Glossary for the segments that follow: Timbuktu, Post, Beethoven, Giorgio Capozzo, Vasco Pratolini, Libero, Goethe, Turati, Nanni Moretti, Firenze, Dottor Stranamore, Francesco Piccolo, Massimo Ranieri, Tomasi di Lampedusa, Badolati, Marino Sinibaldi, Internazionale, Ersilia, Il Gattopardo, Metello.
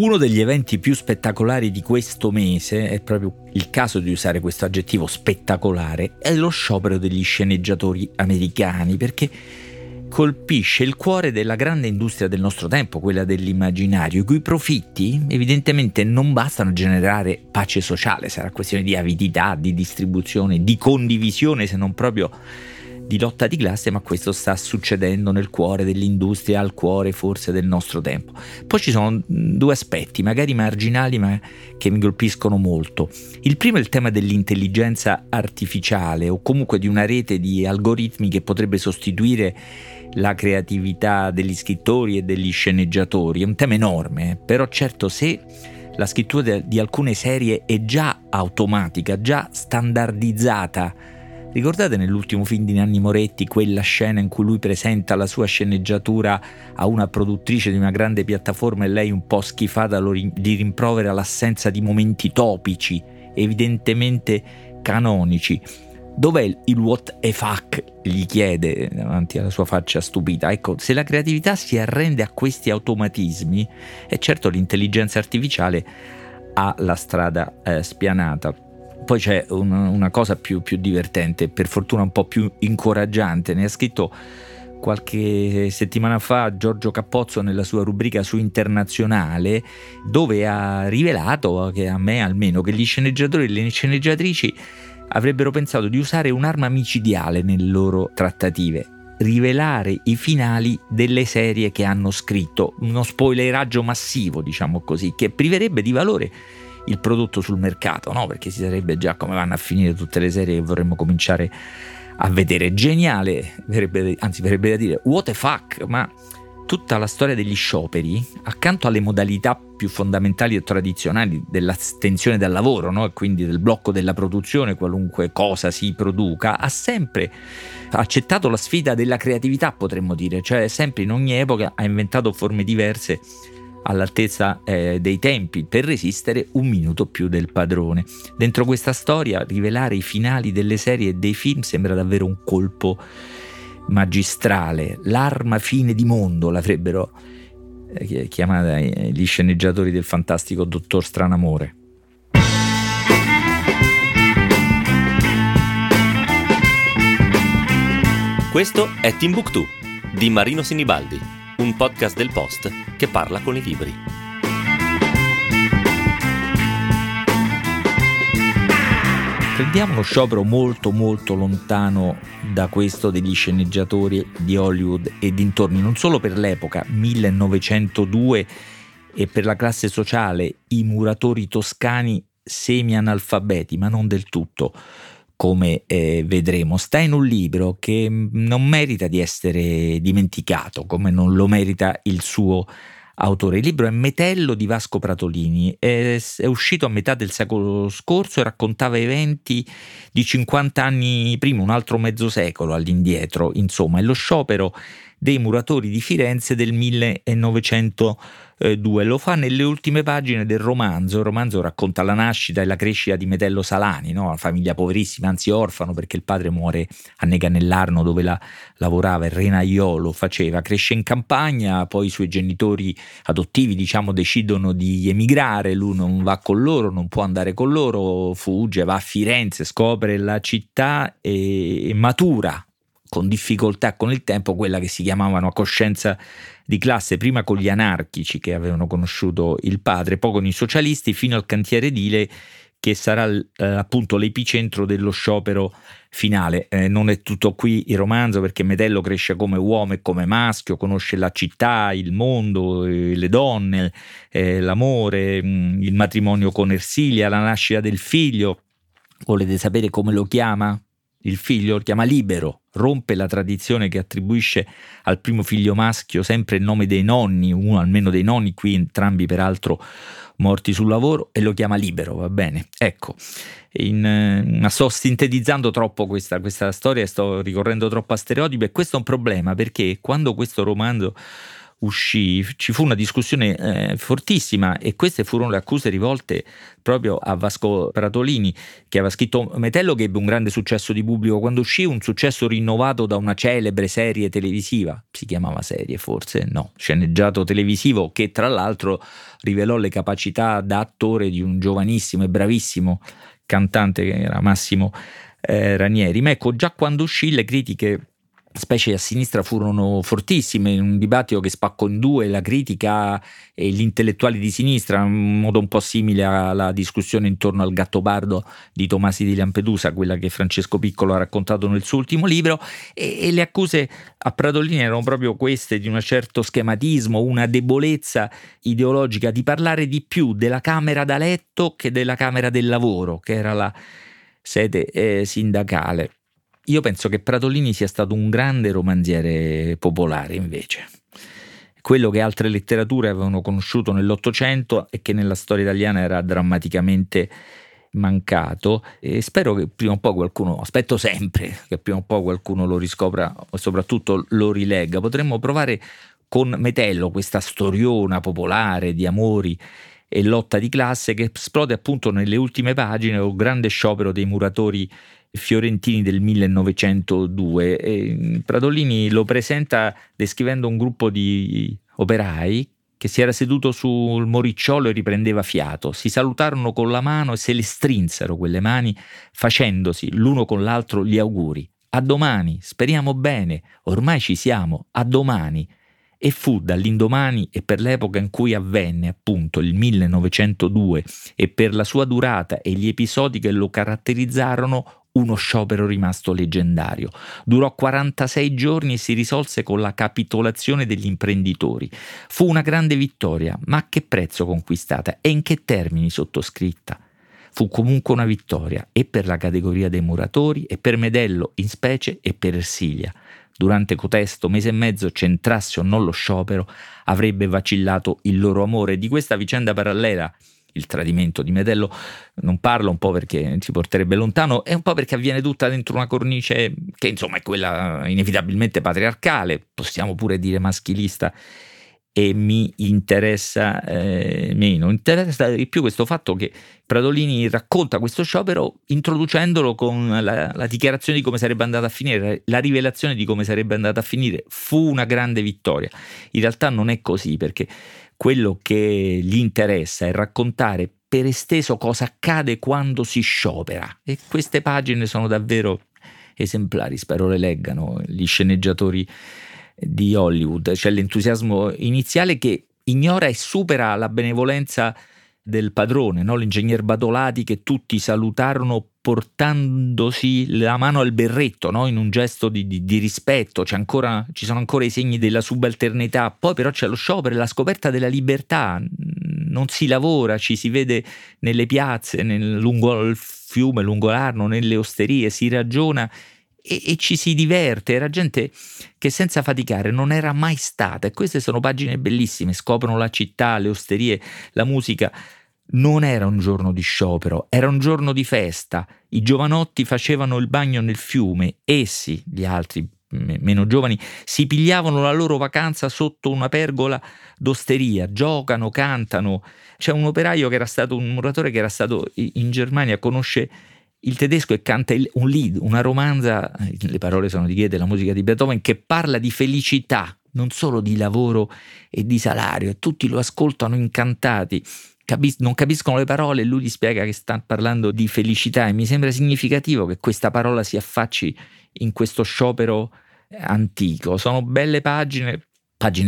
Uno degli eventi più spettacolari di questo mese, è proprio il caso di usare questo aggettivo spettacolare, è lo sciopero degli sceneggiatori americani, perché colpisce il cuore della grande industria del nostro tempo, quella dell'immaginario, i cui profitti evidentemente non bastano a generare pace sociale. Sarà questione di avidità, di distribuzione, di condivisione, se non proprio di lotta di classe, ma questo sta succedendo nel cuore dell'industria, al cuore forse del nostro tempo. Poi ci sono due aspetti, magari marginali, ma che mi colpiscono molto. Il primo è il tema dell'intelligenza artificiale, o comunque di una rete di algoritmi che potrebbe sostituire la creatività degli scrittori e degli sceneggiatori. È un tema enorme, però certo, se la scrittura di alcune serie è già automatica, già standardizzata. Ricordate nell'ultimo film di Nanni Moretti quella scena in cui lui presenta la sua sceneggiatura a una produttrice di una grande piattaforma e lei, un po' schifata, gli rimprovera l'assenza di momenti topici, evidentemente canonici. Dov'è il what the fuck? Gli chiede davanti alla sua faccia stupita. Ecco, se la creatività si arrende a questi automatismi, è certo l'intelligenza artificiale ha la strada spianata. Poi c'è una cosa più divertente, per fortuna un po' più incoraggiante. Ne ha scritto qualche settimana fa Giorgio Capozzo nella sua rubrica su Internazionale, dove ha rivelato, che a me almeno, che gli sceneggiatori e le sceneggiatrici avrebbero pensato di usare un'arma micidiale nelle loro trattative: rivelare i finali delle serie che hanno scritto. Uno spoileraggio massivo, diciamo così, che priverebbe di valore il prodotto sul mercato, no? Perché si sarebbe già come vanno a finire tutte le serie che vorremmo cominciare a vedere. Geniale, verrebbe da dire what the fuck, ma tutta la storia degli scioperi, accanto alle modalità più fondamentali e tradizionali dell'astensione dal lavoro, no? E quindi del blocco della produzione, qualunque cosa si produca, ha sempre accettato la sfida della creatività, potremmo dire, cioè sempre, in ogni epoca, ha inventato forme diverse all'altezza dei tempi, per resistere un minuto più del padrone. Dentro questa storia, rivelare i finali delle serie e dei film sembra davvero un colpo magistrale. L'arma fine di mondo l'avrebbero chiamata gli sceneggiatori del fantastico Dottor Stranamore. Questo è Timbuktu di Marino Sinibaldi, un podcast del Post che parla con i libri. Prendiamo uno sciopero molto molto lontano da questo degli sceneggiatori di Hollywood e dintorni, non solo per l'epoca 1902 e per la classe sociale, i muratori toscani semi-analfabeti, ma non del tutto, come vedremo. Sta in un libro che non merita di essere dimenticato, come non lo merita il suo autore. Il libro è Metello di Vasco Pratolini, è uscito a metà del secolo scorso e raccontava eventi di 50 anni prima, un altro mezzo secolo all'indietro, insomma. È lo sciopero dei muratori di Firenze del 1902. Lo fa nelle ultime pagine del romanzo. Il romanzo racconta la nascita e la crescita di Metello Salani, no? Una famiglia poverissima, anzi orfano, perché il padre muore a Nega nell'Arno, dove lavorava, il renaiolo faceva. Cresce in campagna, poi i suoi genitori adottivi, diciamo, decidono di emigrare, lui non va con loro, non può andare con loro, fugge, va a Firenze, scopre la città e matura con difficoltà, con il tempo, quella che si chiamavano coscienza di classe, prima con gli anarchici che avevano conosciuto il padre, poi con i socialisti, fino al cantiere edile, che sarà appunto l'epicentro dello sciopero finale. Non è tutto qui il romanzo, perché Metello cresce come uomo e come maschio, conosce la città, il mondo, le donne, l'amore, il matrimonio con Ersilia, la nascita del figlio. Volete sapere come lo chiama? Il figlio lo chiama Libero, rompe la tradizione che attribuisce al primo figlio maschio sempre il nome dei nonni, uno almeno dei nonni, qui entrambi peraltro morti sul lavoro, e lo chiama Libero, va bene? Ecco, ma sto sintetizzando troppo questa storia, sto ricorrendo troppo a stereotipi, e questo è un problema, perché quando questo romanzo uscì, ci fu una discussione fortissima, e queste furono le accuse rivolte proprio a Vasco Pratolini, che aveva scritto Metello, che ebbe un grande successo di pubblico quando uscì, un successo rinnovato da una celebre serie televisiva, si chiamava serie forse, no, sceneggiato televisivo, che tra l'altro rivelò le capacità da attore di un giovanissimo e bravissimo cantante che era Massimo Ranieri. Ma ecco, già quando uscì le critiche, specie a sinistra, furono fortissime, in un dibattito che spaccò in due la critica e gli intellettuali di sinistra, in modo un po' simile alla discussione intorno al Gattopardo di Tomasi di Lampedusa, quella che Francesco Piccolo ha raccontato nel suo ultimo libro, e le accuse a Pratolini erano proprio queste, di un certo schematismo, una debolezza ideologica, di parlare di più della camera da letto che della camera del lavoro, che era la sede sindacale. Io penso che Pratolini sia stato un grande romanziere popolare, invece. Quello che altre letterature avevano conosciuto nell'Ottocento e che nella storia italiana era drammaticamente mancato, e spero che prima o poi qualcuno, aspetto sempre che prima o poi qualcuno lo riscopra e soprattutto lo rilegga. Potremmo provare con Metello questa storiona popolare di amori e lotta di classe che esplode appunto nelle ultime pagine del grande sciopero dei muratori fiorentini del 1902. E Pratolini lo presenta descrivendo un gruppo di operai che si era seduto sul muricciolo e riprendeva fiato. Si salutarono con la mano e se le strinsero quelle mani, facendosi l'uno con l'altro gli auguri. A domani, speriamo bene, ormai ci siamo, a domani. E fu dall'indomani, e per l'epoca in cui avvenne, appunto il 1902, e per la sua durata e gli episodi che lo caratterizzarono, uno sciopero rimasto leggendario. Durò 46 giorni e si risolse con la capitolazione degli imprenditori. Fu una grande vittoria, ma a che prezzo conquistata e in che termini sottoscritta? Fu comunque una vittoria, e per la categoria dei muratori, e per Metello in specie, e per Ersilia. Durante cotesto mese e mezzo, c'entrasse o non lo sciopero, avrebbe vacillato il loro amore. Di questa vicenda parallela, il tradimento di Metello, non parlo, un po' perché si porterebbe lontano e un po' perché avviene tutta dentro una cornice che insomma è quella inevitabilmente patriarcale, possiamo pure dire maschilista, e mi interessa meno. Interessa di più questo fatto che Pratolini racconta questo sciopero introducendolo con la dichiarazione di come sarebbe andata a finire, la rivelazione di come sarebbe andata a finire. Fu una grande vittoria. In realtà non è così, perché quello che gli interessa è raccontare per esteso cosa accade quando si sciopera, e queste pagine sono davvero esemplari, spero le leggano gli sceneggiatori di Hollywood. C'è l'entusiasmo iniziale che ignora e supera la benevolenza del padrone, no? L'ingegner Badolati, che tutti salutarono portandosi la mano al berretto, no? In un gesto di rispetto. Ci sono ancora i segni della subalternità. Poi però c'è lo sciopero e la scoperta della libertà. Non si lavora, ci si vede nelle piazze, lungo il fiume, lungo l'Arno, nelle osterie, si ragiona e ci si diverte. Era gente che senza faticare non era mai stata, e queste sono pagine bellissime. Scoprono la città, le osterie, la musica. Non era un giorno di sciopero, era un giorno di festa. I giovanotti facevano il bagno nel fiume, essi, gli altri meno giovani, si pigliavano la loro vacanza sotto una pergola d'osteria, giocano, cantano. C'è un operaio che era stato un muratore, che era stato in Germania, conosce il tedesco e canta un Lied, una romanza, le parole sono di Goethe, la musica di Beethoven, che parla di felicità, non solo di lavoro e di salario, e tutti lo ascoltano incantati, non capiscono le parole, e lui gli spiega che sta parlando di felicità, e mi sembra significativo che questa parola si affacci in questo sciopero antico. Sono belle pagine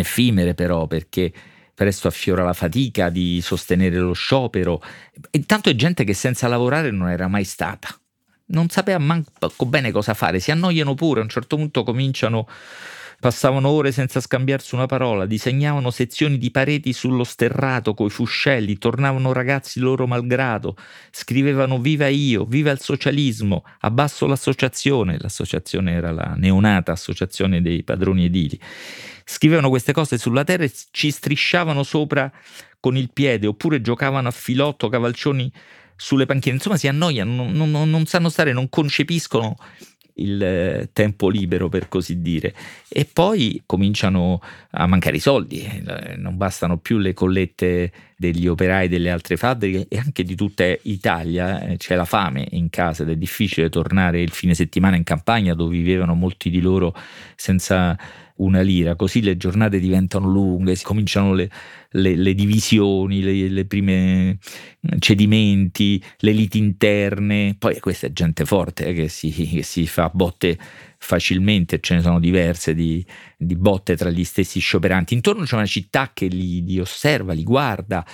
effimere però, perché presto affiora la fatica di sostenere lo sciopero, e tanto è gente che senza lavorare non era mai stata, non sapeva manco bene cosa fare, si annoiano pure, a un certo punto passavano ore senza scambiarsi una parola, disegnavano sezioni di pareti sullo sterrato coi fuscelli, tornavano ragazzi loro malgrado, scrivevano viva io, viva il socialismo, abbasso l'associazione, l'associazione era la neonata associazione dei padroni edili. Scrivevano queste cose sulla terra e ci strisciavano sopra con il piede, oppure giocavano a filotto, cavalcioni sulle panchine. Insomma, si annoiano, non sanno stare, non concepiscono il tempo libero, per così dire. E poi cominciano a mancare i soldi, non bastano più le collette degli operai delle altre fabbriche e anche di tutta Italia, c'è la fame in casa ed è difficile tornare il fine settimana in campagna, dove vivevano molti di loro senza una lira. Così le giornate diventano lunghe, si cominciano le divisioni, le prime cedimenti, le liti interne. Poi questa è gente forte che si fa botte facilmente, ce ne sono diverse di botte tra gli stessi scioperanti. Intorno c'è una città che li osserva, li guarda,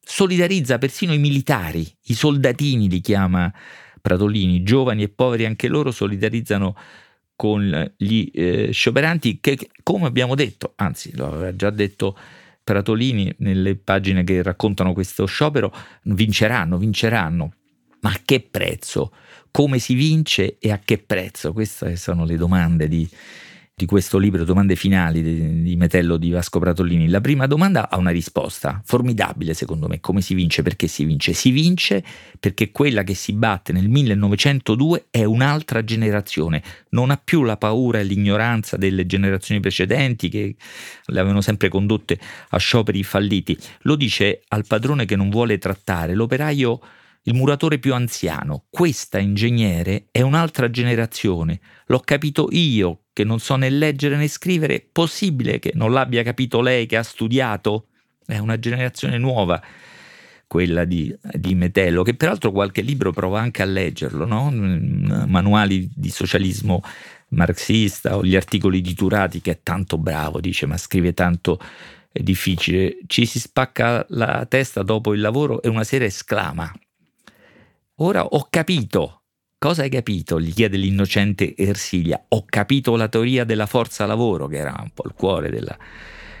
solidarizza persino i militari, i soldatini li chiama Pratolini, giovani e poveri anche loro, solidarizzano con gli scioperanti che, come abbiamo detto, anzi lo aveva già detto Pratolini nelle pagine che raccontano questo sciopero, vinceranno, ma a che prezzo? Come si vince e a che prezzo? Queste sono le domande di questo libro, domande finali di Metello di Vasco Pratolini. La prima domanda ha una risposta formidabile, secondo me: come si vince, perché si vince? Si vince perché quella che si batte nel 1902 è un'altra generazione, non ha più la paura e l'ignoranza delle generazioni precedenti che le avevano sempre condotte a scioperi falliti. Lo dice al padrone che non vuole trattare, l'operaio, il muratore più anziano: questa, ingegnere, è un'altra generazione, l'ho capito io che non so né leggere né scrivere. Possibile che non l'abbia capito lei che ha studiato? È una generazione nuova, quella di Metello, che peraltro qualche libro prova anche a leggerlo, no? Manuali di socialismo marxista o gli articoli di Turati, che è tanto bravo, dice, ma scrive tanto, è difficile. Ci si spacca la testa dopo il lavoro e una sera esclama: ora ho capito. Cosa hai capito? Gli chiede l'innocente Ersilia. Ho capito la teoria della forza lavoro, che era un po' il cuore della...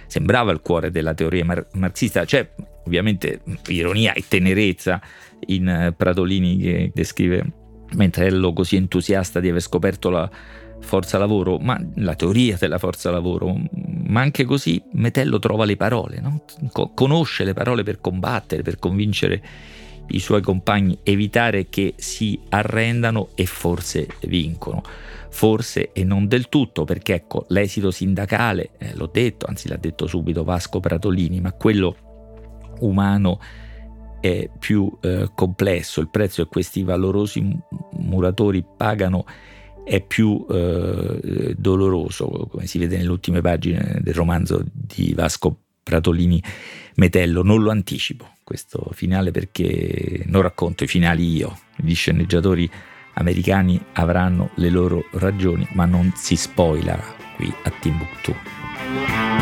sembrava il cuore della teoria marxista. C'è ovviamente ironia e tenerezza in Pratolini, che descrive Metello così entusiasta di aver scoperto la forza lavoro, ma la teoria della forza lavoro, ma anche così Metello trova le parole, no? Conosce le parole per combattere, per convincere i suoi compagni, evitare che si arrendano e forse vincono, forse e non del tutto, perché ecco, l'esito sindacale, l'ho detto, anzi l'ha detto subito Vasco Pratolini, ma quello umano è più complesso, il prezzo che questi valorosi muratori pagano è più doloroso, come si vede nelle ultime pagine del romanzo di Vasco Pratolini Metello. Non lo anticipo questo finale perché non racconto i finali io, gli sceneggiatori americani avranno le loro ragioni, ma non si spoilerà qui a Timbuktu.